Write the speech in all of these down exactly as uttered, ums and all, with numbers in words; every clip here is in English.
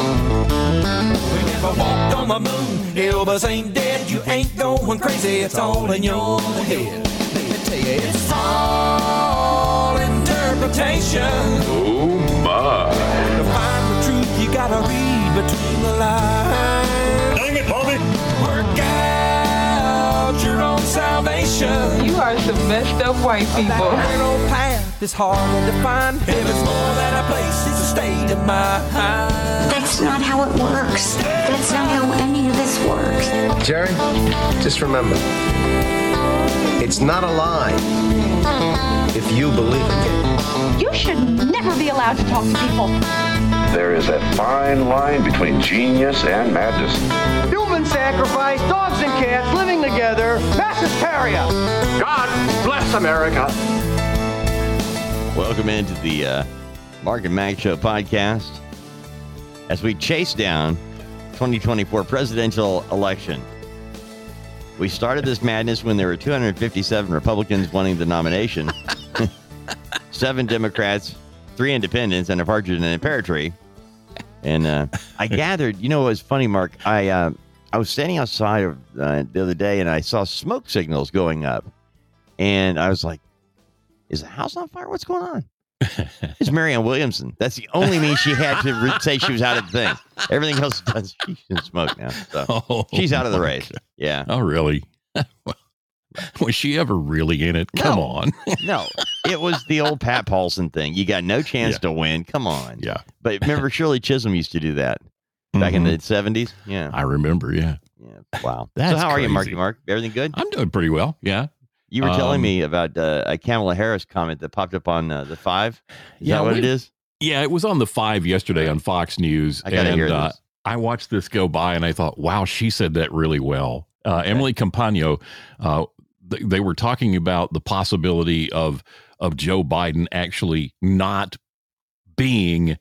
We never walked on the moon. Elvis ain't dead. You ain't going crazy. It's all in your head. Let me tell you, it's all interpretation. Oh my! To find the truth, you gotta read between the lines. Dang it, Bobby! Work out your own salvation. You are some messed up white people. It's hard to find. If it's more than a place, it's a state of mind. That's not how it works. That's not how any of this works. Jerry, just remember, it's not a lie if you believe it. You should never be allowed to talk to people. There is a fine line between genius and madness. Human sacrifice, dogs and cats living together, mass hysteria. God bless America. Welcome into the uh, Mark and Mag Show podcast as we chase down twenty twenty-four presidential election. We started this madness when there were two hundred fifty-seven Republicans wanting the nomination, seven Democrats, three independents, and a partridge in a pear tree. And uh, I gathered, you know, it was funny, Mark. I uh, I was standing outside of, uh, the other day, and I saw smoke signals going up, and I was like, is the house on fire? What's going on? It's Marianne Williamson. That's the only means she had to re- say she was out of the thing. Everything else does. She can smoke now. So oh, she's out of the race. God. Yeah. Oh, really? Was she ever really in it? No. Come on. No. It was the old Pat Paulson thing. You got no chance yeah. to win. Come on. Yeah. But remember, Shirley Chisholm used to do that back mm-hmm. in the seventies. Yeah. I remember. Yeah. Yeah. Wow. That's so how crazy. Are you, Marky Mark? Everything good? I'm doing pretty well. Yeah. You were telling um, me about uh, a Kamala Harris comment that popped up on uh, The Five. Is yeah, that what we, it is? Yeah, it was on The Five yesterday on Fox News. I gotta and, hear this. Uh, I watched this go by and I thought, wow, she said that really well. Uh, okay. Emily Campano, uh, th- they were talking about the possibility of of Joe Biden actually not being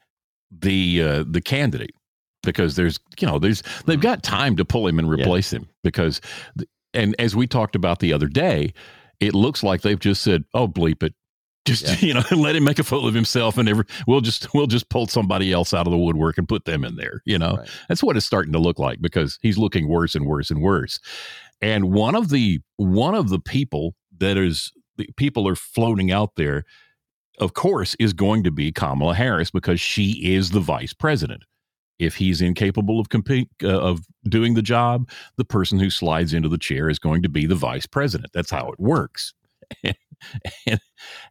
the uh, the candidate because there's, you know, there's they've got time to pull him and replace yeah. him because, th- and as we talked about the other day, it looks like they've just said, "Oh, bleep it, just yeah. you know, let him make a fool of himself, and every, we'll just we'll just pull somebody else out of the woodwork and put them in there." You know, right. That's what it's starting to look like because he's looking worse and worse and worse. And one of the one of the people that is the people are floating out there, of course, is going to be Kamala Harris because she is the vice president. If he's incapable of compete, uh, of doing the job, the person who slides into the chair is going to be the vice president. That's how it works. and,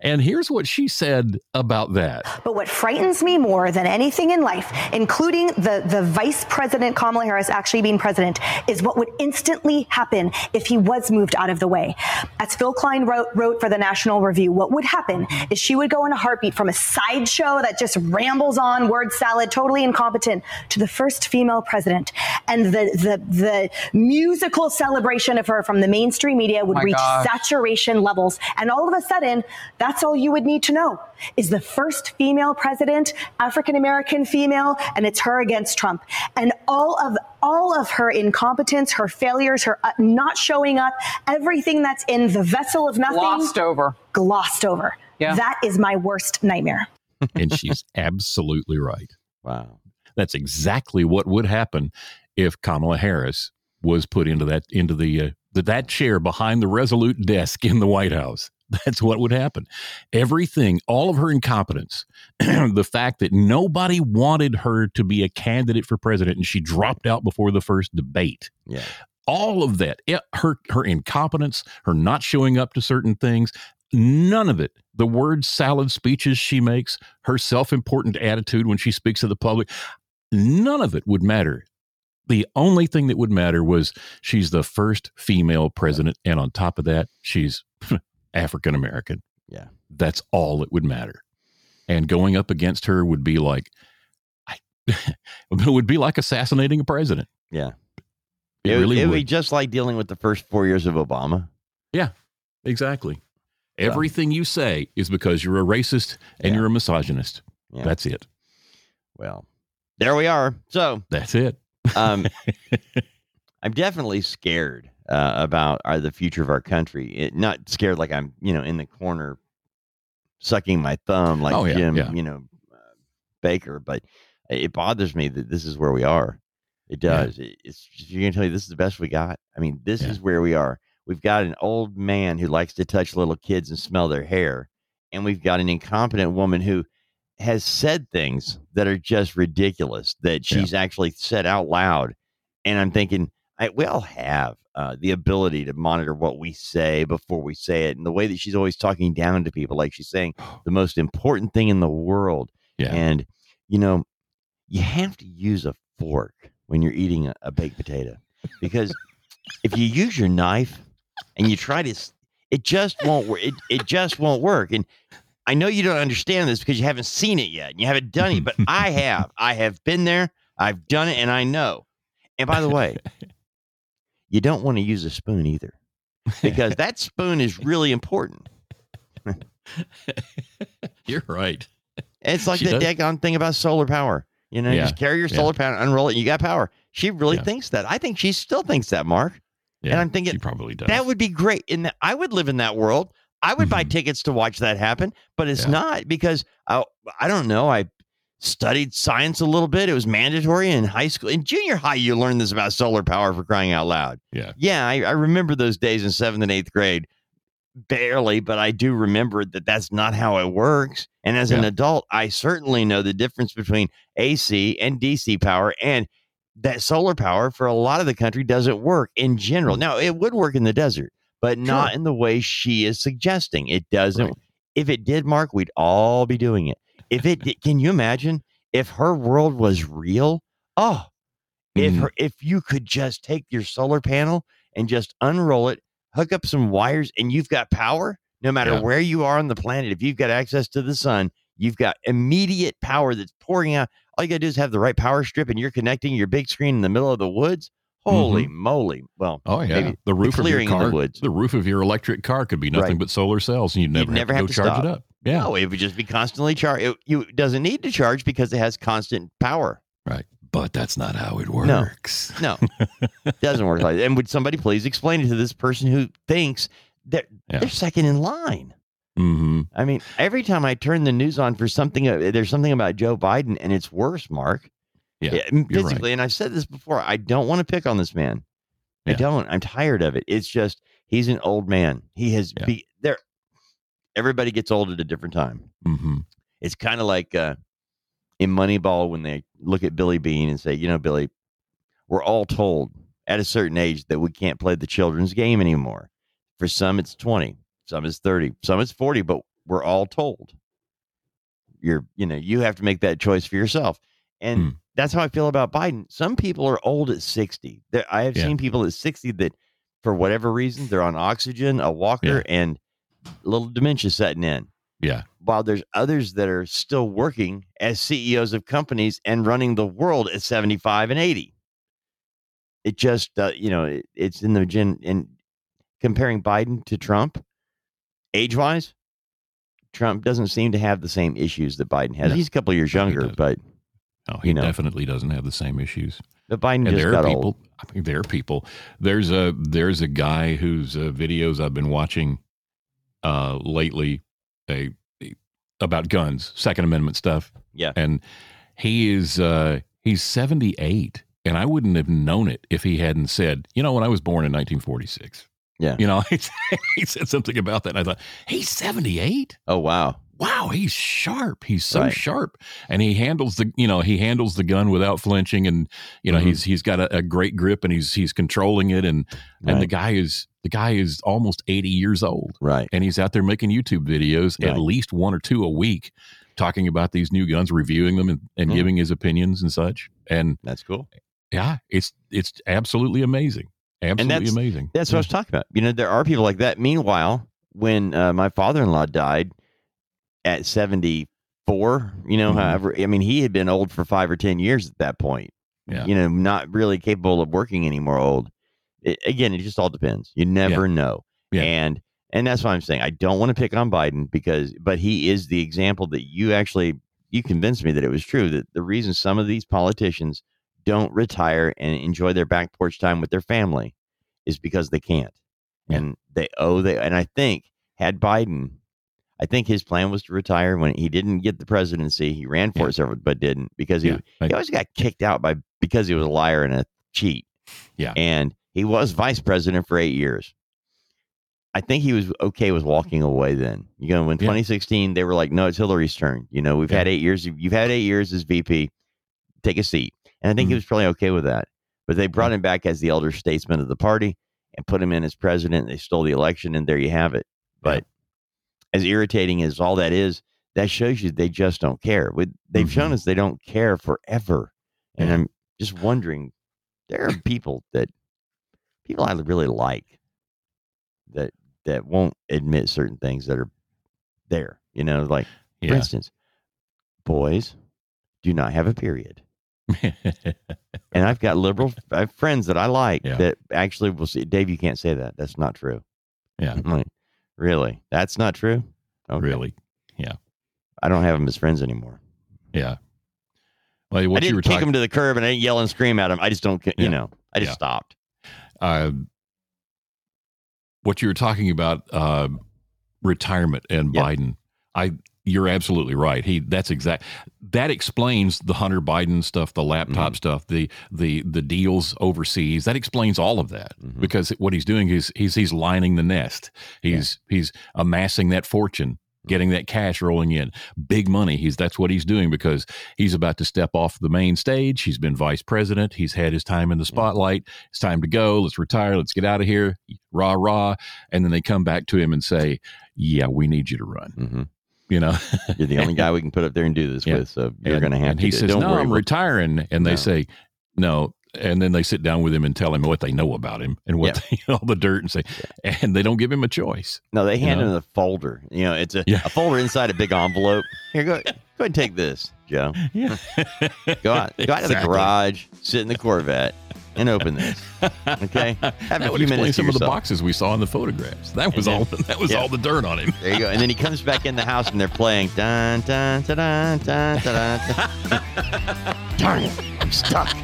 and here's what she said about that. But what frightens me more than anything in life, including the, the vice president, Kamala Harris, actually being president, is what would instantly happen if he was moved out of the way. As Phil Klein wrote, wrote for the National Review, what would happen is she would go in a heartbeat from a sideshow that just rambles on, word salad, totally incompetent, to the first female president. And the, the, the musical celebration of her from the mainstream media would oh reach gosh. saturation levels. And all of a sudden, that's all you would need to know is the first female president, African-American female, and it's her against Trump. And all of all of her incompetence, her failures, her not showing up, everything that's in the vessel of nothing. Glossed over. Glossed over. Yeah. That is my worst nightmare. And she's absolutely right. Wow. That's exactly what would happen if Kamala Harris was put into that into the uh, the that chair behind the resolute desk in the White House. That's what would happen. Everything, all of her incompetence, the fact that nobody wanted her to be a candidate for president and she dropped out before the first debate. Yeah. All of that, it, her her incompetence, her not showing up to certain things, none of it. The word salad speeches she makes, her self-important attitude when she speaks to the public, none of it would matter. The only thing that would matter was she's the first female president. And on top of that, she's African-American. Yeah. That's all that would matter. And going up against her would be like, I, it would be like assassinating a president. Yeah. It, it really it would be just like dealing with the first four years of Obama. Yeah, exactly. So. Everything you say is because you're a racist and yeah. you're a misogynist. Yeah. That's it. Well, there we are. So that's it. um, I'm definitely scared uh, about our, the future of our country. It, not scared like I'm, you know, in the corner sucking my thumb like oh, yeah, Jim, yeah. you know, uh, Baker. But It bothers me that this is where we are. It does. Yeah. It's, you're going to tell me this is the best we got. I mean, this yeah. is where we are. We've got an old man who likes to touch little kids and smell their hair. And we've got an incompetent woman who has said things that are just ridiculous that she's yeah. actually said out loud. And I'm thinking, I, we all have uh, the ability to monitor what we say before we say it. And the way that she's always talking down to people, like she's saying the most important thing in the world. Yeah. And, you know, you have to use a fork when you're eating a, a baked potato, because if you use your knife and you try to, it just won't work. It, it just won't work. And I know you don't understand this because you haven't seen it yet and you haven't done it, but I have, I have been there. I've done it. And I know. And by the way, you don't want to use a spoon either, because that spoon is really important. You're right. It's like she the daggone thing about solar power. You know, yeah. just carry your solar yeah. power, unroll it, and you got power. She really yeah. thinks that. I think she still thinks that, Mark. Yeah, and I'm thinking she probably does. That would be great. In the, I would live in that world. I would mm-hmm. buy tickets to watch that happen, but it's yeah. not, because I, I don't know. I studied science a little bit. It was mandatory in high school. In junior high, you learned this about solar power, for crying out loud. Yeah, yeah. I, I remember those days in seventh and eighth grade. Barely, but I do remember that that's not how it works. And as yeah. an adult, I certainly know the difference between A C and D C power, and that solar power for a lot of the country doesn't work in general. Now, it would work in the desert, but sure. not in the way she is suggesting. It doesn't. Right. If it did, Mark, we'd all be doing it. If it did, can you imagine if her world was real? Oh, mm. if her, if you could just take your solar panel and just unroll it, hook up some wires, and you've got power no matter yeah. where you are on the planet. If you've got access to the sun, you've got immediate power that's pouring out. All you gotta do is have the right power strip, and you're connecting your big screen in the middle of the woods. Holy mm-hmm. moly. Well, oh yeah, the roof the of your car, in the woods. The roof of your electric car could be nothing right. but solar cells, and you'd never, you'd never have, have to, to, to charge it up. Yeah. No, it would just be constantly charged. It, it doesn't need to charge because it has constant power. Right. But that's not how it works. No, no. It doesn't work like that. And would somebody please explain it to this person who thinks that yeah. they're second in line? Mm-hmm. I mean, every time I turn the news on for something, uh, there's something about Joe Biden, and it's worse, Mark. Yeah, yeah physically. You're right. And I've said this before. I don't want to pick on this man. Yeah. I don't. I'm tired of it. It's just, he's an old man. He has yeah. be there. Everybody gets old at a different time. Mm-hmm. It's kind of like, uh, in Moneyball, when they look at Billy Bean and say, you know, Billy, we're all told at a certain age that we can't play the children's game anymore. For some, it's twenty, some it's thirty, some it's forty, but we're all told you're, you know, you have to make that choice for yourself. And mm. that's how I feel about Biden. Some people are old at sixty. There, I have yeah. seen people at sixty that for whatever reason, they're on oxygen, a walker yeah. and a little dementia setting in. Yeah. While there's others that are still working as C E Os of companies and running the world at seventy-five and eighty. It just, uh, you know, it, it's in the gen in comparing Biden to Trump age wise. Trump doesn't seem to have the same issues that Biden has. No. He's a couple of years younger, no, but no, he you know. definitely doesn't have the same issues. But Biden and just there got are people, old. I mean, there are people, there's a, there's a guy whose uh, videos I've been watching uh, lately. A, about guns, Second Amendment stuff. Yeah. And he is, uh, he's seventy-eight, and I wouldn't have known it if he hadn't said, you know, when I was born in nineteen forty-six. Yeah. You know, he said something about that. And I thought, he's seventy-eight. Oh, wow. Wow. He's sharp. He's so right. sharp. And he handles the, you know, he handles the gun without flinching, and, you know, mm-hmm. he's, he's got a, a great grip, and he's, he's controlling it. And, right. and the guy is, the guy is almost eighty years old. Right. And he's out there making YouTube videos, right. at least one or two a week, talking about these new guns, reviewing them, and, and mm-hmm. giving his opinions and such. And that's cool. Yeah. It's, it's absolutely amazing. Absolutely and that's, amazing. That's what yeah. I was talking about. You know, there are people like that. Meanwhile, when uh, my father-in-law died, at seventy-four, you know, mm-hmm. however, I mean, he had been old for five or ten years at that point, yeah. you know, not really capable of working anymore. Old it, again, it just all depends. You never yeah. know. Yeah. And, and that's why I'm saying I don't want to pick on Biden, because, but he is the example that you actually, you convinced me that it was true, that the reason some of these politicians don't retire and enjoy their back porch time with their family is because they can't, yeah. and they owe they. And I think had Biden, I think his plan was to retire when he didn't get the presidency. He ran for yeah. it several, but didn't because he, yeah, right. he always got kicked out by because he was a liar and a cheat. Yeah. And he was vice president for eight years. I think he was okay with walking away then. You know, in yeah. twenty sixteen, they were like, no, it's Hillary's turn. You know, we've yeah. had eight years. You've had eight years as V P. Take a seat. And I think mm-hmm. he was probably okay with that. But they brought him back as the elder statesman of the party and put him in as president. And they stole the election, and there you have it. But as irritating as all that is, that shows you they just don't care. We, they've mm-hmm. shown us they don't care forever. And yeah. I'm just wondering, there are people that people I really like that that won't admit certain things that are there. You know, like, yeah. for instance, boys do not have a period. And I've got liberal I have friends that I like yeah. that actually will say, Dave, you can't say that. That's not true. Yeah. I'm like, really? That's not true? Okay. Really? Yeah. I don't have them as friends anymore. Yeah. Well, what I didn't you were kick talking- them to the curb and I didn't yell and scream at them. I just don't, you yeah. know, I just yeah. stopped. Uh, what you were talking about, uh, retirement and yep. Biden, I, you're absolutely right. He, that's exact. That explains the Hunter Biden stuff, the laptop mm-hmm. stuff, the, the, the deals overseas. That explains all of that mm-hmm. because what he's doing is he's, he's lining the nest. He's, yeah. he's amassing that fortune, getting that cash rolling in, big money. He's, that's what he's doing because he's about to step off the main stage. He's been vice president. He's had his time in the spotlight. It's time to go. Let's retire. Let's get out of here. Rah, rah. And then they come back to him and say, yeah, we need you to run. Mm-hmm. You know, you're the only guy we can put up there and do this yeah. with. So you're going to have to. He says, don't no, worry, I'm retiring. And they no. say, no. And then they sit down with him and tell him what they know about him and what yeah. they, all the dirt and say, yeah. and they don't give him a choice. No, they hand you know? him a folder. You know, it's a, yeah. a folder inside a big envelope. Here, go, go ahead and take this, Joe. Yeah. Go out, go out exactly. to the garage, sit in the Corvette, and open this. Okay, have that a few minutes. Some yourself. Of the boxes we saw in the photographs. That was then, all. That was yeah. all the dirt on him. There you go. And then he comes back in the house and they're playing. Dun, dun, dun, dun, dun, dun, dun. Darn it! I'm stuck.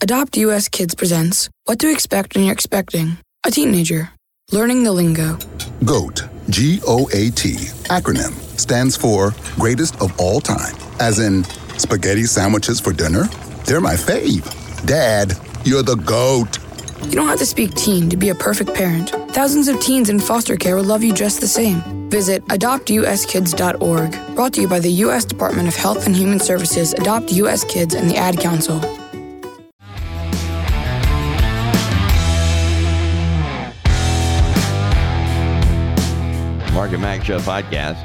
Adopt U S Kids presents What to Expect When You're Expecting a Teenager. Learning the lingo. GOAT, G O A T, acronym, stands for Greatest of All Time, as in spaghetti sandwiches for dinner. They're my fave. Dad, you're the GOAT. You don't have to speak teen to be a perfect parent. Thousands of teens in foster care will love you just the same. Visit adopt u s kids dot org. Brought to you by the U S Department of Health and Human Services, Adopt U S Kids, and the Ad Council. Mark and Mac Show podcast,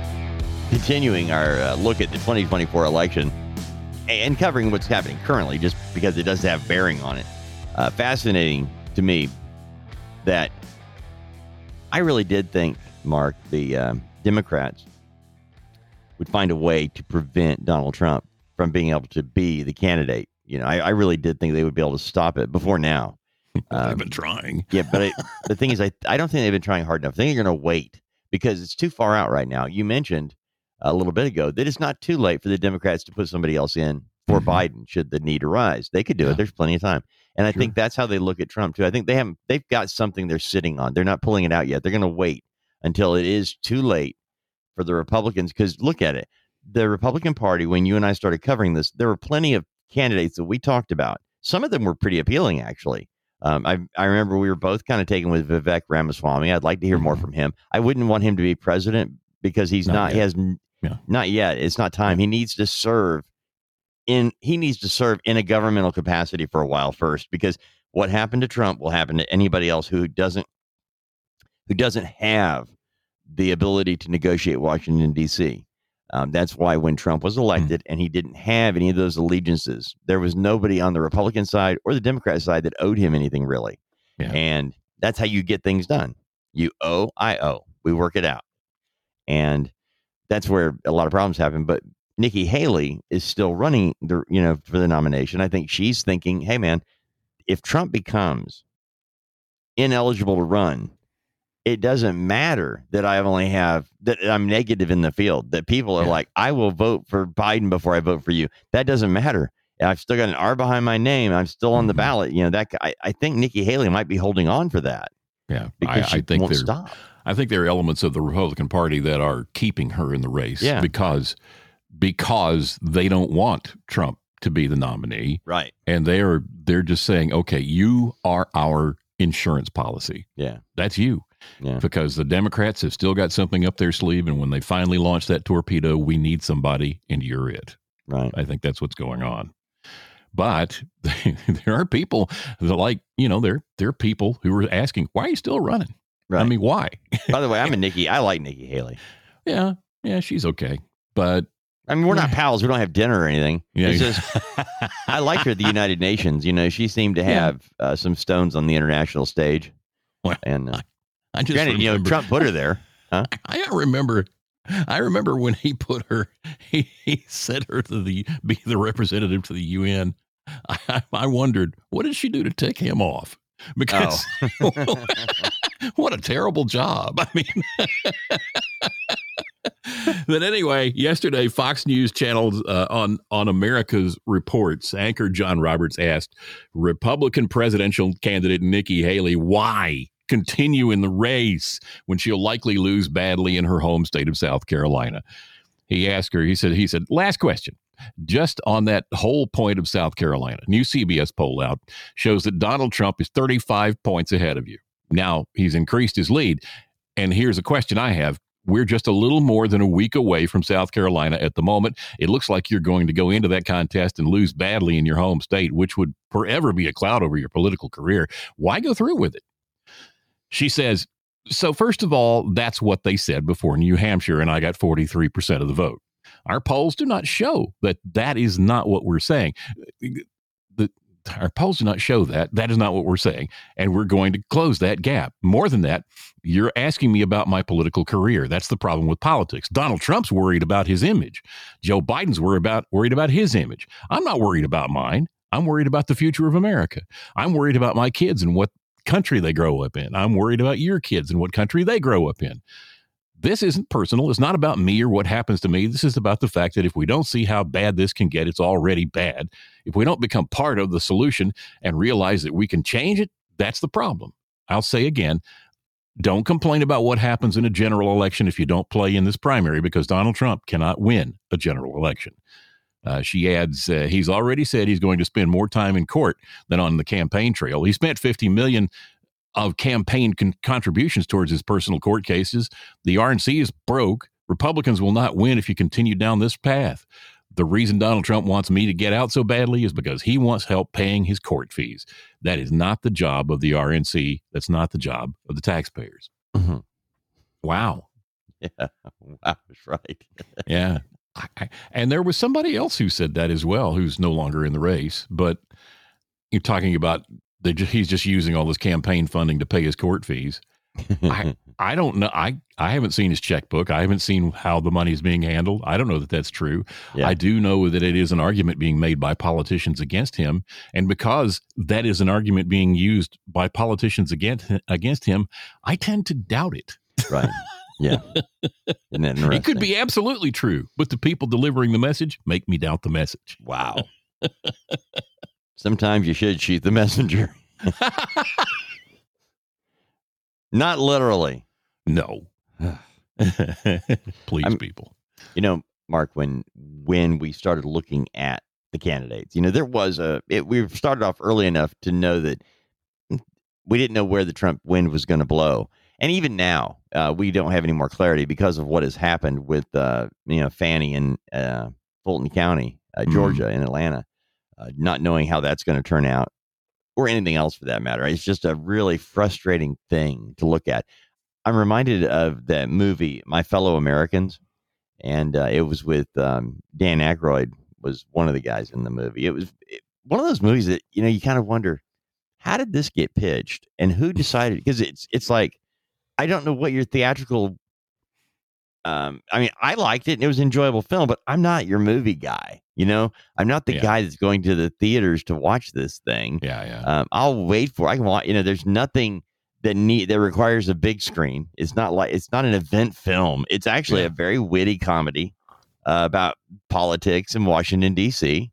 continuing our uh, look at the twenty twenty-four election and covering what's happening currently, just because it does have bearing on it. Uh, fascinating to me that I really did think, Mark, the um, Democrats would find a way to prevent Donald Trump from being able to be the candidate. You know, I, I really did think they would be able to stop it before now. Um, they've been trying. Yeah, but I, the thing is, I, I don't think they've been trying hard enough. I think you're going to wait because it's too far out right now. You mentioned a little bit ago that it's not too late for the Democrats to put somebody else in for mm-hmm. Biden should the need arise. They could do yeah. it. There's plenty of time. And I sure. think that's how they look at Trump, too. I think they haven't, they've got something they're sitting on. They're not pulling it out yet. They're going to wait until it is too late for the Republicans. Because look at it. The Republican Party, when you and I started covering this, there were plenty of candidates that we talked about. Some of them were pretty appealing, actually. Um, I, I remember we were both kind of taken with Vivek Ramaswamy. I'd like to hear more from him. I wouldn't want him to be president because he's not, not he has yeah. not yet. It's not time. He needs to serve in he needs to serve in a governmental capacity for a while first, because what happened to Trump will happen to anybody else who doesn't who doesn't have the ability to negotiate Washington, D C. Um, that's why when Trump was elected mm-hmm. and he didn't have any of those allegiances, there was nobody on the Republican side or the Democrat side that owed him anything, really. Yeah. And that's how you get things done. You owe, I owe. We work it out. And that's where a lot of problems happen. But Nikki Haley is still running the, you know, for the nomination. I think she's thinking, hey, man, if Trump becomes ineligible to run, it doesn't matter that I only have that I'm negative in the field, that people are yeah. like, I will vote for Biden before I vote for you. That doesn't matter. I've still got an R behind my name. I'm still on the ballot. You know, that I, I think Nikki Haley might be holding on for that. Yeah, I, I think won't there, stop. I think there are elements of the Republican Party that are keeping her in the race yeah. because because they don't want Trump to be the nominee, right? And they are they're just saying, okay, you are our insurance policy. Yeah, that's you. Yeah. Because the Democrats have still got something up their sleeve, and when they finally launch that torpedo, we need somebody, and you're it. Right. I think that's what's going on. But there are people that like, you know, there there are people who are asking, why are you still running? Right. I mean, why? By the way, I'm a Nikki. I like Nikki Haley. Yeah. Yeah, she's okay. But I mean, we're not pals. We don't have dinner or anything. Yeah. It's just, I liked her at the United Nations. You know, she seemed to have yeah. uh, some stones on the international stage. Well, and uh, I just granted, remember, you know, Trump put her there. Huh? I remember. I remember when he put her, he, he sent her to the be the representative to the U N. I, I wondered, what did she do to tick him off? Because oh. What a terrible job. I mean, but anyway, yesterday, Fox News channeled uh, on on America's Reports, anchor John Roberts asked Republican presidential candidate Nikki Haley why continue in the race when she'll likely lose badly in her home state of South Carolina. He asked her, he said, he said, last question, just on that whole point of South Carolina, new C B S poll out shows that Donald Trump is thirty-five points ahead of you. Now he's increased his lead. And here's a question I have. We're just a little more than a week away from South Carolina at the moment. It looks like you're going to go into that contest and lose badly in your home state, which would forever be a cloud over your political career. Why go through with it? She says, so first of all, that's what they said before New Hampshire, and I got forty-three percent of the vote. Our polls do not show that that is not what we're saying. The, our polls do not show that. That is not what we're saying. And we're going to close that gap. More than that, you're asking me about my political career. That's the problem with politics. Donald Trump's worried about his image. Joe Biden's worried about, worried about his image. I'm not worried about mine. I'm worried about the future of America. I'm worried about my kids and what country they grow up in. I'm worried about your kids and what country they grow up in. This isn't personal. It's not about me or what happens to me. This is about the fact that if we don't see how bad this can get, it's already bad. If we don't become part of the solution and realize that we can change it, that's the problem. I'll say again, don't complain about what happens in a general election if you don't play in this primary, because Donald Trump cannot win a general election. Uh, she adds, uh, he's already said he's going to spend more time in court than on the campaign trail. He spent fifty million dollars of campaign con- contributions towards his personal court cases. The R N C is broke. Republicans will not win if you continue down this path. The reason Donald Trump wants me to get out so badly is because he wants help paying his court fees. That is not the job of the R N C. That's not the job of the taxpayers. Mm-hmm. Wow. Yeah, wow, that's right. Yeah. I, and there was somebody else who said that as well, who's no longer in the race. But you're talking about they just, he's just using all this campaign funding to pay his court fees. I, I don't know. I, I haven't seen his checkbook. I haven't seen how the money is being handled. I don't know that that's true. Yeah. I do know that it is an argument being made by politicians against him. And because that is an argument being used by politicians against, against him, I tend to doubt it. Right. Yeah, it could be absolutely true, but the people delivering the message make me doubt the message. Wow. Sometimes you should shoot the messenger. Not literally. No. Please, I'm, people. You know, Mark, when when we started looking at the candidates, you know, there was a it, we started off early enough to know that we didn't know where the Trump wind was going to blow. And even now, uh, we don't have any more clarity because of what has happened with, uh, you know, Fannie in uh, Fulton County, uh, Georgia, mm-hmm. in Atlanta, uh, not knowing how that's going to turn out or anything else for that matter. It's just a really frustrating thing to look at. I'm reminded of that movie, My Fellow Americans, and uh, it was with um, Dan Aykroyd was one of the guys in the movie. It was it, one of those movies that, you know, you kind of wonder, how did this get pitched and who decided? Because it's it's like, I don't know what your theatrical. Um, I mean, I liked it and it was an enjoyable film, but I'm not your movie guy. You know, I'm not the yeah. guy that's going to the theaters to watch this thing. Yeah, yeah. Um, I'll wait for. I can watch. You know, there's nothing that need that requires a big screen. It's not like it's not an event film. It's actually yeah. a very witty comedy uh, about politics in Washington D C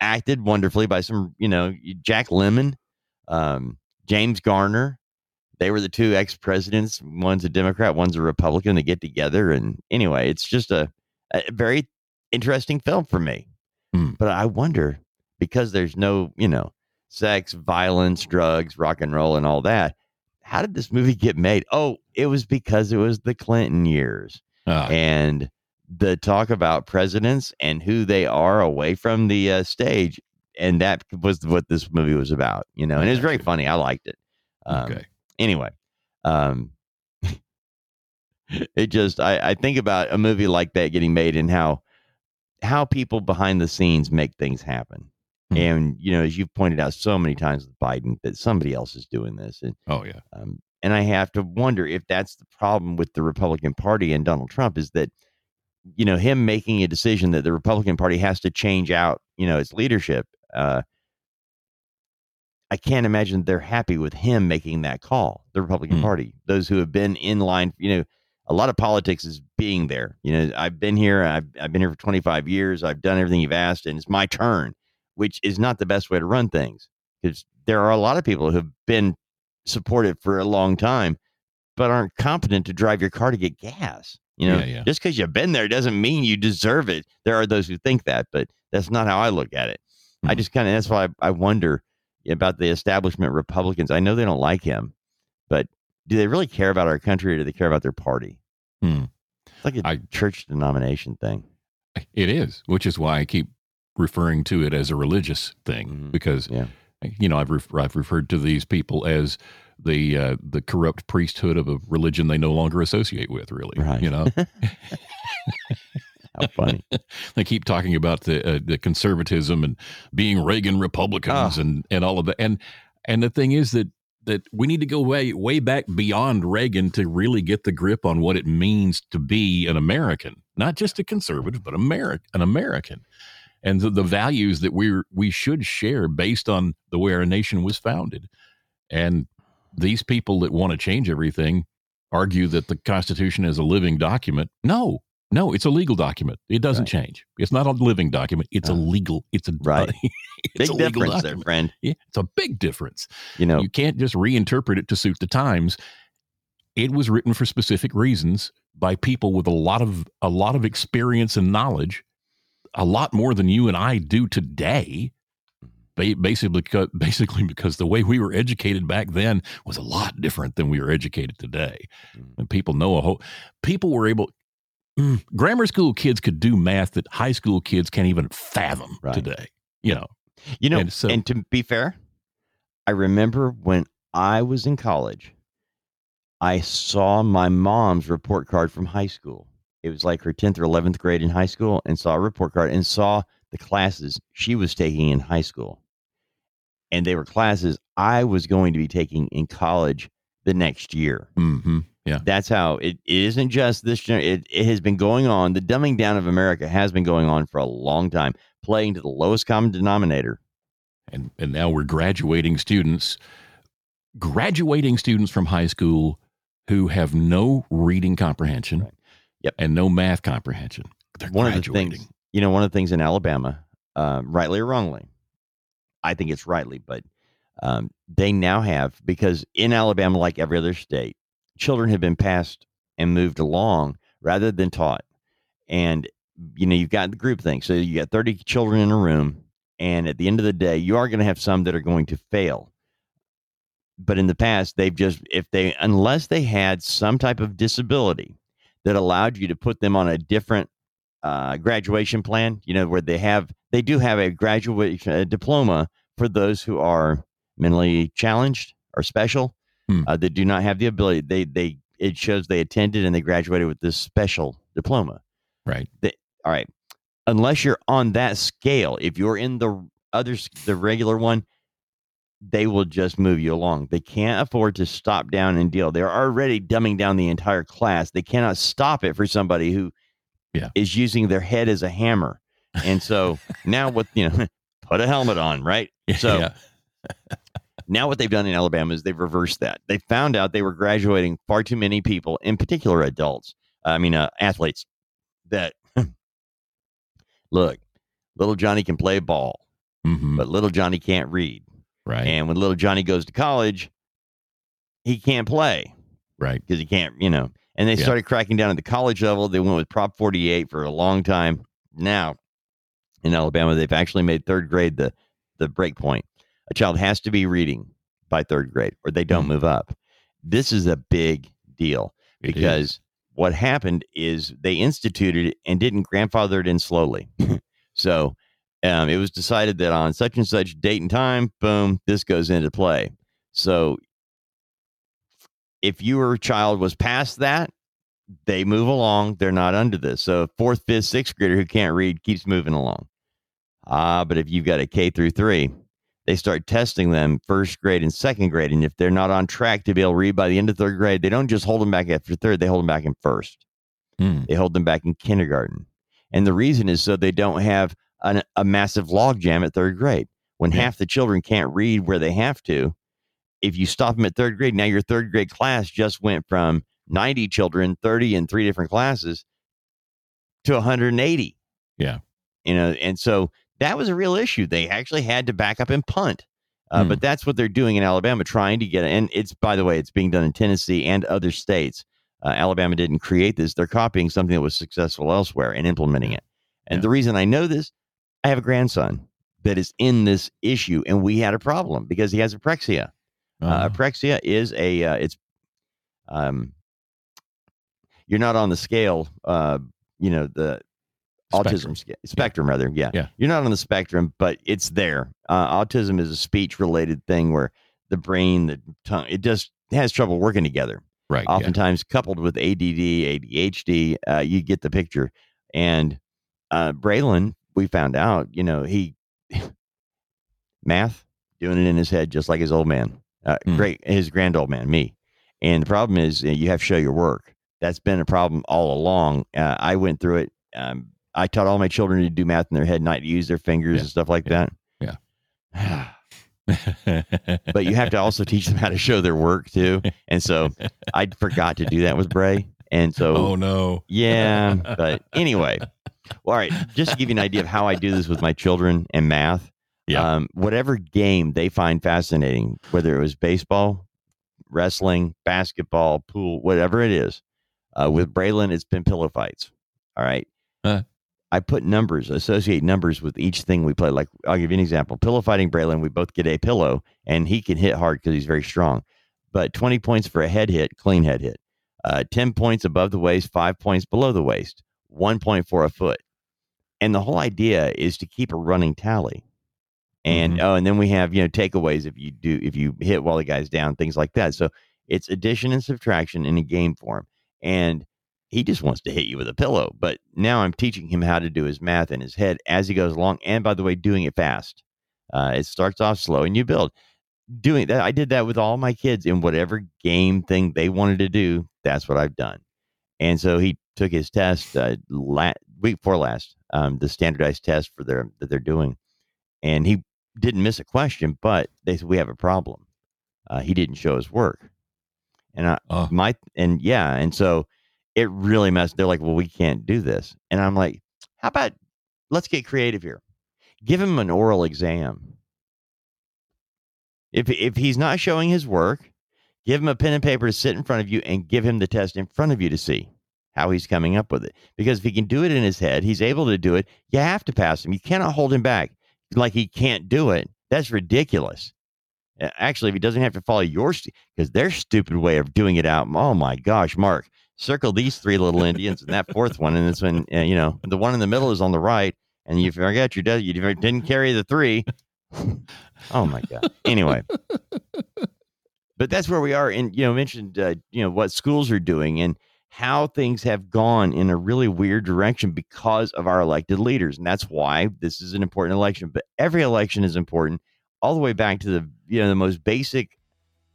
Acted wonderfully by some, you know, Jack Lemmon, um, James Garner. They were the two ex-presidents. One's a Democrat, one's a Republican. They get together. And anyway, it's just a, a very interesting film for me. Mm. But I wonder, because there's no, you know, sex, violence, drugs, rock and roll and all that. How did this movie get made? Oh, it was because it was the Clinton years. Oh, and yeah. The talk about presidents and who they are away from the uh, stage. And that was what this movie was about, you know, and it was very funny. I liked it. Um, okay. Anyway, um, it just, I, I think about a movie like that getting made and how, how people behind the scenes make things happen. Mm-hmm. And, you know, as you've pointed out so many times with Biden, that somebody else is doing this. And, oh, yeah. Um, and I have to wonder if that's the problem with the Republican Party and Donald Trump is that, you know, him making a decision that the Republican Party has to change out, you know, its leadership. Uh, I can't imagine they're happy with him making that call. The Republican mm-hmm. Party, those who have been in line, you know, a lot of politics is being there. You know, I've been here. I've, I've been here for twenty-five years. I've done everything you've asked and it's my turn, which is not the best way to run things because there are a lot of people who have been supportive for a long time, but aren't competent to drive your car to get gas. You know, yeah, yeah. Just because you've been there doesn't mean you deserve it. There are those who think that, but that's not how I look at it. Mm-hmm. I just kind of, that's why I, I wonder about the establishment Republicans. I know they don't like him, but do they really care about our country or do they care about their party? Hmm. It's like a I, church denomination thing. It is, which is why I keep referring to it as a religious thing, mm-hmm. because, yeah. you know, I've, re- I've referred to these people as the uh, the corrupt priesthood of a religion they no longer associate with, really, right. you know. How funny. They keep talking about the uh, the conservatism and being Reagan Republicans oh. and, and all of that. And and the thing is that, that we need to go way, way back beyond Reagan to really get the grip on what it means to be an American, not just a conservative, but Ameri- an American. And the, the values that we we should share based on the way our nation was founded. And these people that want to change everything argue that the Constitution is a living document. No, no, it's a legal document. It doesn't right. change. It's not a living document. It's uh, a legal. It's a right. It's big a difference legal document. There, friend. Yeah, it's a big difference. You know, you can't just reinterpret it to suit the times. It was written for specific reasons by people with a lot of a lot of experience and knowledge, a lot more than you and I do today. Basically, basically, because the way we were educated back then was a lot different than we are educated today. And people know a whole, people were able, mm, grammar school kids could do math that high school kids can't even fathom right. today, you know. You know, and, so, and to be fair, I remember when I was in college, I saw my mom's report card from high school. It was like her tenth or eleventh grade in high school and saw a report card and saw the classes she was taking in high school. And they were classes I was going to be taking in college the next year. Mm-hmm. Yeah, that's how it, it isn't just this. Gener- it, it has been going on. The dumbing down of America has been going on for a long time, playing to the lowest common denominator. And and now we're graduating students, graduating students from high school who have no reading comprehension right. yep. and no math comprehension. They're one graduating. Of the things, you know, one of the things in Alabama, uh, rightly or wrongly, I think it's rightly, but um, they now have, because in Alabama, like every other state, children have been passed and moved along rather than taught. And, you know, you've got the group thing. So you got thirty children in a room. And at the end of the day, you are going to have some that are going to fail. But in the past, they've just if they unless they had some type of disability that allowed you to put them on a different uh, graduation plan, you know, where they have they do have a graduation a diploma for those who are mentally challenged or special hmm. uh, that do not have the ability. They they it shows they attended and they graduated with this special diploma. Right. They, all right. Unless you're on that scale, if you're in the other the regular one, they will just move you along. They can't afford to stop down and deal. They're already dumbing down the entire class. They cannot stop it for somebody who yeah. is using their head as a hammer. And so now what, you know, put a helmet on, right? So yeah. now what they've done in Alabama is they've reversed that. They found out they were graduating far too many people, in particular adults. I mean, uh, athletes that look, little Johnny can play ball, mm-hmm. but little Johnny can't read. Right. And when little Johnny goes to college, he can't play. Right. Because he can't, you know. And they yeah. started cracking down at the college level. They went with Prop forty-eight for a long time. Now, in Alabama, they've actually made third grade the, the break point. A child has to be reading by third grade or they don't mm-hmm. move up. This is a big deal it because is. What happened is they instituted and didn't grandfather it in slowly. So um, it was decided that on such and such date and time, boom, this goes into play. So if your child was past that, they move along. They're not under this. So fourth, fifth, sixth grader who can't read keeps moving along. Ah, uh, but if you've got a K through three, they start testing them first grade and second grade. And if they're not on track to be able to read by the end of third grade, they don't just hold them back after third. They hold them back in first. Mm. They hold them back in kindergarten. And the reason is so they don't have an, a massive logjam at third grade. When yeah. half the children can't read where they have to, if you stop them at third grade, now your third grade class just went from ninety children, thirty in three different classes, to one hundred eighty. Yeah. You know, and so that was a real issue. They actually had to back up and punt. Uh, mm. But that's what they're doing in Alabama, trying to get, and it's, by the way, it's being done in Tennessee and other states. Uh, Alabama didn't create this. They're copying something that was successful elsewhere and implementing it. And yeah. the reason I know this, I have a grandson that is in this issue, and we had a problem because he has apraxia. Uh, apraxia is a, uh, it's, um, you're not on the scale, uh, you know, the spectrum. autism sca- spectrum yeah. rather. Yeah. yeah. You're not on the spectrum, but it's there. Uh, autism is a speech related thing where the brain, the tongue, it just has trouble working together. Right. Oftentimes yeah. coupled with A D D, A D H D, uh, you get the picture. And, uh, Braylon, we found out, you know, he math doing it in his head, just like his old man. Uh, mm. Great, his grand old man, me. And the problem is uh, you have to show your work. That's been a problem all along. Uh, I went through it. Um, I taught all my children to do math in their head, not to use their fingers yeah. and stuff like yeah. that. Yeah. But you have to also teach them how to show their work too. And so I forgot to do that with Bray. And so, oh no. Yeah. But anyway, well, all right. Just to give you an idea of how I do this with my children and math. Yeah. Um, whatever game they find fascinating, whether it was baseball, wrestling, basketball, pool, whatever it is, uh, with Braylon, it's been pillow fights. All right. Huh. I put numbers, associate numbers with each thing we play. Like I'll give you an example. Pillow fighting Braylon, we both get a pillow and he can hit hard because he's very strong, but twenty points for a head hit, clean head hit, uh, ten points above the waist, five points below the waist, one point for a foot. And the whole idea is to keep a running tally. And, mm-hmm. oh, and then we have, you know, takeaways if you do, if you hit while the guy's down, things like that. So it's addition and subtraction in a game form. And he just wants to hit you with a pillow. But now I'm teaching him how to do his math in his head as he goes along. And by the way, doing it fast. Uh, it starts off slow and you build. Doing that, I did that with all my kids in whatever game thing they wanted to do. That's what I've done. And so he took his test uh, la- week before last, um, the standardized test for their that they're doing. And he didn't miss a question, but they said, we have a problem. Uh, he didn't show his work. And I, oh. my, and yeah. And so it really messed. They're like, well, we can't do this. And I'm like, how about let's get creative here. Give him an oral exam. If, if he's not showing his work, give him a pen and paper to sit in front of you and give him the test in front of you to see how he's coming up with it. Because if he can do it in his head, he's able to do it. You have to pass him. You cannot hold him back. Like he can't do it. That's ridiculous. Actually, if he doesn't have to follow your, st- because their stupid way of doing it out. Oh my gosh, Mark, circle these three little Indians and that fourth one. And this one, uh, you know, the one in the middle is on the right. And you forget you, de- you didn't carry the three. Oh my God. Anyway, but that's where we are. And, you know, mentioned, uh, you know, what schools are doing and how things have gone in a really weird direction because of our elected leaders. And that's why this is an important election, but every election is important all the way back to the, you know, the most basic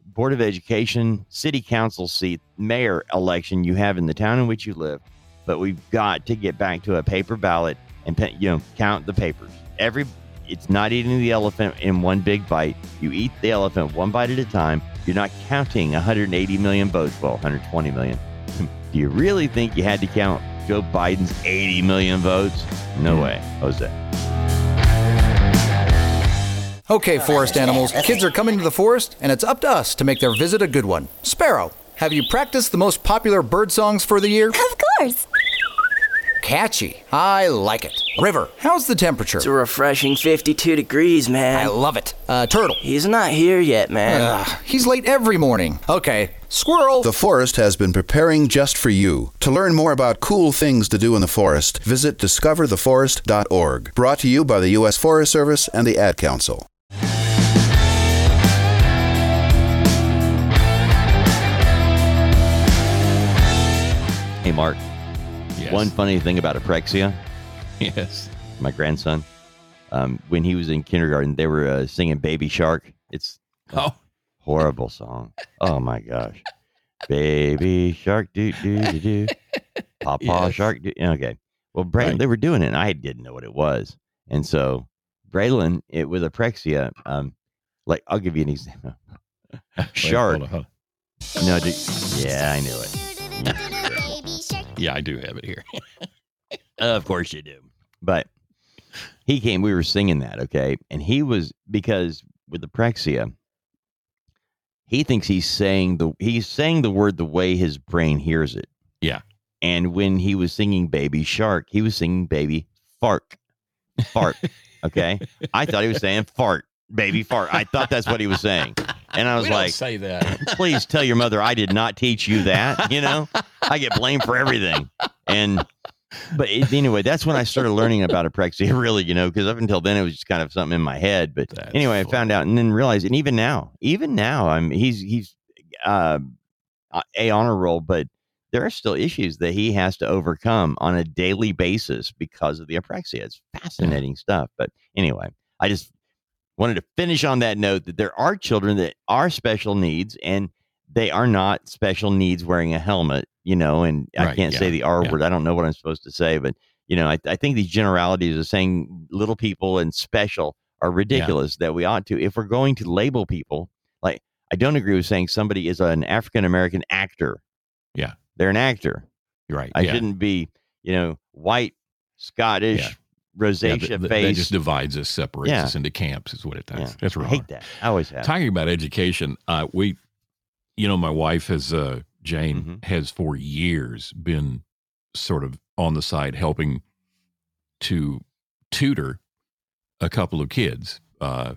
Board of Education, city council seat, mayor election you have in the town in which you live. But we've got to get back to a paper ballot and, you know, count the papers. Every, it's not eating the elephant in one big bite. You eat the elephant one bite at a time. You're not counting one hundred eighty million votes. Well, one hundred twenty million. Do you really think you had to count Joe Biden's eighty million votes? No way, Jose. Okay, forest animals, kids are coming to the forest, and it's up to us to make their visit a good one. Sparrow, have you practiced the most popular bird songs for the year? Of course. Catchy. I like it. River, how's the temperature? It's a refreshing fifty-two degrees, man. I love it. Uh, turtle. He's not here yet, man. Uh, he's late every morning. Okay. Squirrel. The forest has been preparing just for you. To learn more about cool things to do in the forest, visit discover the forest dot org. Brought to you by the U S Forest Service and the Ad Council. Hey, Mark. One funny thing about apraxia, yes, my grandson, um, when he was in kindergarten, they were uh, singing Baby Shark. It's a oh. horrible song. Oh, my gosh. Baby Shark, do-do-do-do. Papa yes. Shark, do. Okay. Well, Braylon, right. they were doing it, and I didn't know what it was. And so Braylon, it, with apraxia, um, like, I'll give you an example. Shark. Wait, hold on, hold on. No, dude, yeah, I knew it. Yeah. Yeah, I do have it here. uh, of course you do. But he came, we were singing that, okay? And he was, because with apraxia, he thinks he's saying the he's saying the word the way his brain hears it. Yeah. And when he was singing Baby Shark, he was singing Baby Fark. Fart. Okay? I thought he was saying fart. Baby fart. I thought that's what he was saying. And I was we like, don't say that. Please tell your mother I did not teach you that. You know, I get blamed for everything. And but it, anyway, that's when I started learning about apraxia, really, you know, because up until then it was just kind of something in my head. But that's anyway, funny. I found out and then realized. And even now, even now, I'm he's he's uh, a honor roll. But there are still issues that he has to overcome on a daily basis because of the apraxia. It's fascinating stuff. But anyway, I just. Wanted to finish on that note that there are children that are special needs and they are not special needs wearing a helmet, you know, and right, I can't yeah, say the R yeah. word. I don't know what I'm supposed to say, but, you know, I, I think these generalities of saying little people and special are ridiculous yeah. that we ought to, if we're going to label people, like I don't agree with saying somebody is an African-American actor. Yeah. They're an actor. You're right. I yeah. shouldn't be, you know, white, Scottish, yeah. rosacea yeah, that, face. That just divides us, separates yeah. us into camps is what it does. Yeah. That's wrong. I hate that. I always have. Talking about education, uh, we, you know, my wife has, uh, Jane mm-hmm. has for years been sort of on the side helping to tutor a couple of kids, uh,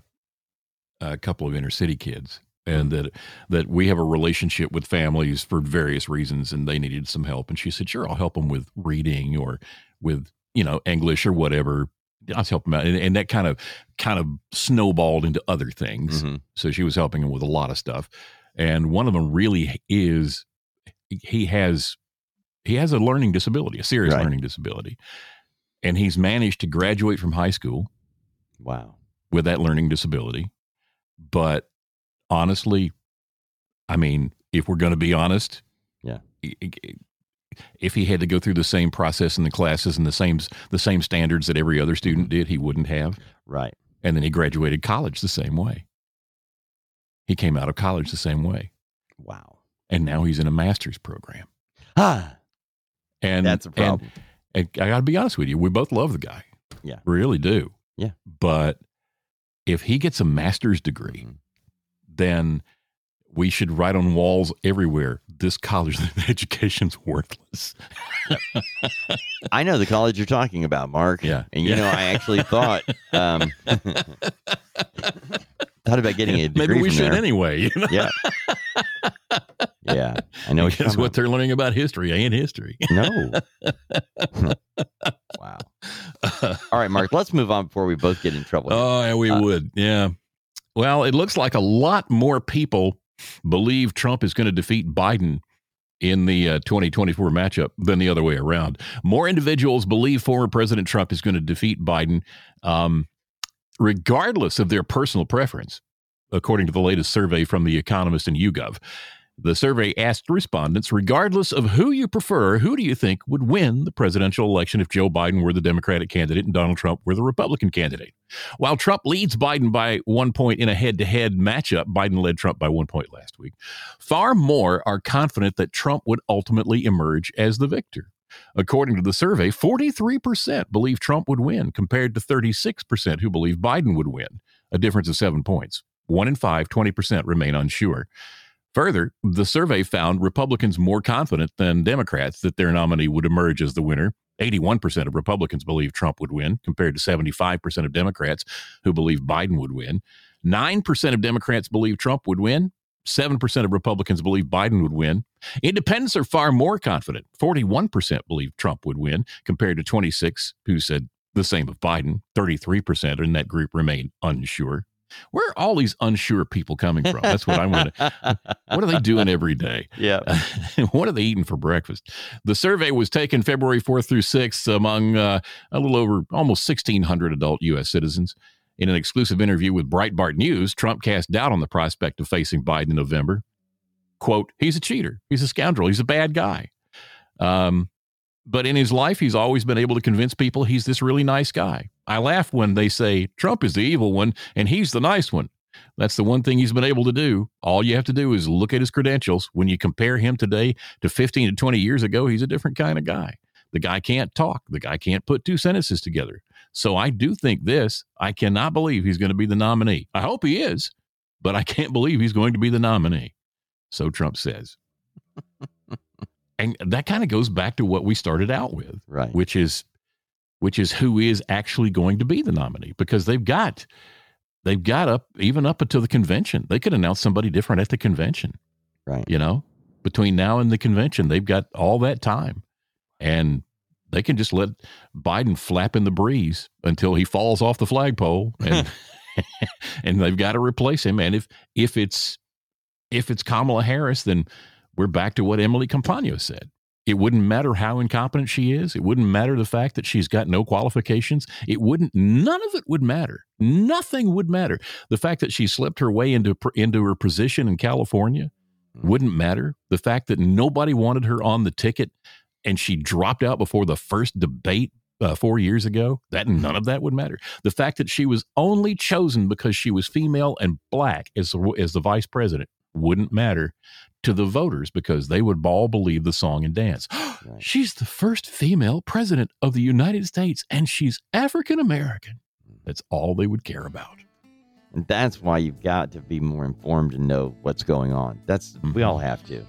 a couple of inner city kids. And that, that we have a relationship with families for various reasons and they needed some help. And she said, sure, I'll help them with reading or with, you know, English or whatever. I was helping out. And, and that kind of, kind of snowballed into other things. Mm-hmm. So she was helping him with a lot of stuff. And one of them really is, he has, he has a learning disability, a serious right. learning disability. And he's managed to graduate from high school. Wow. With that learning disability. But honestly, I mean, if we're going to be honest, yeah. It, it, if he had to go through the same process in the classes and the same the same standards that every other student did, he wouldn't have. Right. And then he graduated college the same way. He came out of college the same way. Wow. And now he's in a master's program. Ah. And that's a problem. And, and I got to be honest with you, we both love the guy. Yeah. We really do. Yeah. But if he gets a master's degree, mm-hmm. then we should write on walls everywhere, this college education's worthless. I know the college you're talking about, Mark. Yeah. And, you yeah. know, I actually thought um, thought about getting a degree. Maybe we from should there. Anyway. You know? Yeah. Yeah. I know what, what they're learning about history. Ain't history. No. Wow. Uh, All right, Mark, let's move on before we both get in trouble. Oh, yeah, we uh, would. Yeah. Well, it looks like a lot more people believe Trump is going to defeat Biden in the uh, twenty twenty-four matchup than the other way around. More individuals believe former President Trump is going to defeat Biden, um, regardless of their personal preference, according to the latest survey from The Economist and YouGov. The survey asked respondents, regardless of who you prefer, who do you think would win the presidential election if Joe Biden were the Democratic candidate and Donald Trump were the Republican candidate? While Trump leads Biden by one point in a head-to-head matchup, Biden led Trump by one point last week, far more are confident that Trump would ultimately emerge as the victor. According to the survey, forty-three percent believe Trump would win, compared to thirty-six percent who believe Biden would win. a difference of seven points. One in five, twenty percent remain unsure. Further, the survey found Republicans more confident than Democrats that their nominee would emerge as the winner. eighty-one percent of Republicans believe Trump would win, compared to seventy-five percent of Democrats who believe Biden would win. nine percent of Democrats believe Trump would win. seven percent of Republicans believe Biden would win. Independents are far more confident. forty-one percent believe Trump would win, compared to twenty-six who said the same of Biden. thirty-three percent in that group remain unsure. Where are all these unsure people coming from? That's what I want to. What are they doing every day? Yeah. What are they eating for breakfast? The survey was taken February fourth through sixth among uh, a little over almost sixteen hundred adult U S citizens. In an exclusive interview with Breitbart News, Trump cast doubt on the prospect of facing Biden in November. Quote, he's a cheater. He's a scoundrel. He's a bad guy. Um, but in his life, he's always been able to convince people he's this really nice guy. I laugh when they say Trump is the evil one and he's the nice one. That's the one thing he's been able to do. All you have to do is look at his credentials. When you compare him today to fifteen to twenty years ago, he's a different kind of guy. The guy can't talk. The guy can't put two sentences together. So I do think this. I cannot believe he's going to be the nominee. I hope he is, but I can't believe he's going to be the nominee. So Trump says. And that kind of goes back to what we started out with, right? Which is which is who is actually going to be the nominee, because they've got they've got up even up until the convention. They could announce somebody different at the convention, right? You know, between now and the convention, they've got all that time, and they can just let Biden flap in the breeze until he falls off the flagpole, and and they've got to replace him. And if if it's if it's Kamala Harris, then we're back to what Emily Campano said. It wouldn't matter how incompetent she is. It wouldn't matter the fact that she's got no qualifications. It wouldn't, none of it would matter. Nothing would matter. The fact that she slipped her way into, into her position in California wouldn't matter. The fact that nobody wanted her on the ticket and she dropped out before the first debate uh, four years ago, that none of that would matter. The fact that she was only chosen because she was female and black as the, as the vice president wouldn't matter to the voters, because they would all believe the song and dance. Right. She's the first female president of the United States, and she's African-American. That's all they would care about. And that's why you've got to be more informed and know what's going on. That's mm-hmm. We all have to.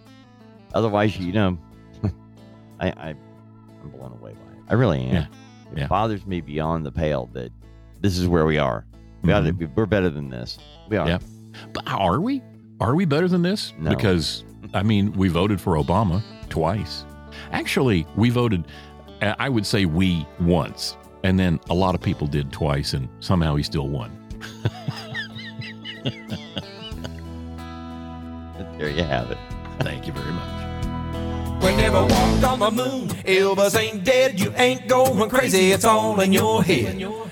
Otherwise, you know, I, I, I'm blown away by it. I really am. Yeah. It yeah. bothers me beyond the pale that this is where we are. We mm-hmm. ought to be, we're better than this. We are. Yeah. But are we? Are we better than this? No. Because, I mean, we voted for Obama twice. Actually, we voted, I would say we once, and then a lot of people did twice, and somehow he still won. There you have it. Thank you very much. We never walked on the moon. Elvis ain't dead. You ain't going crazy. It's all in your head.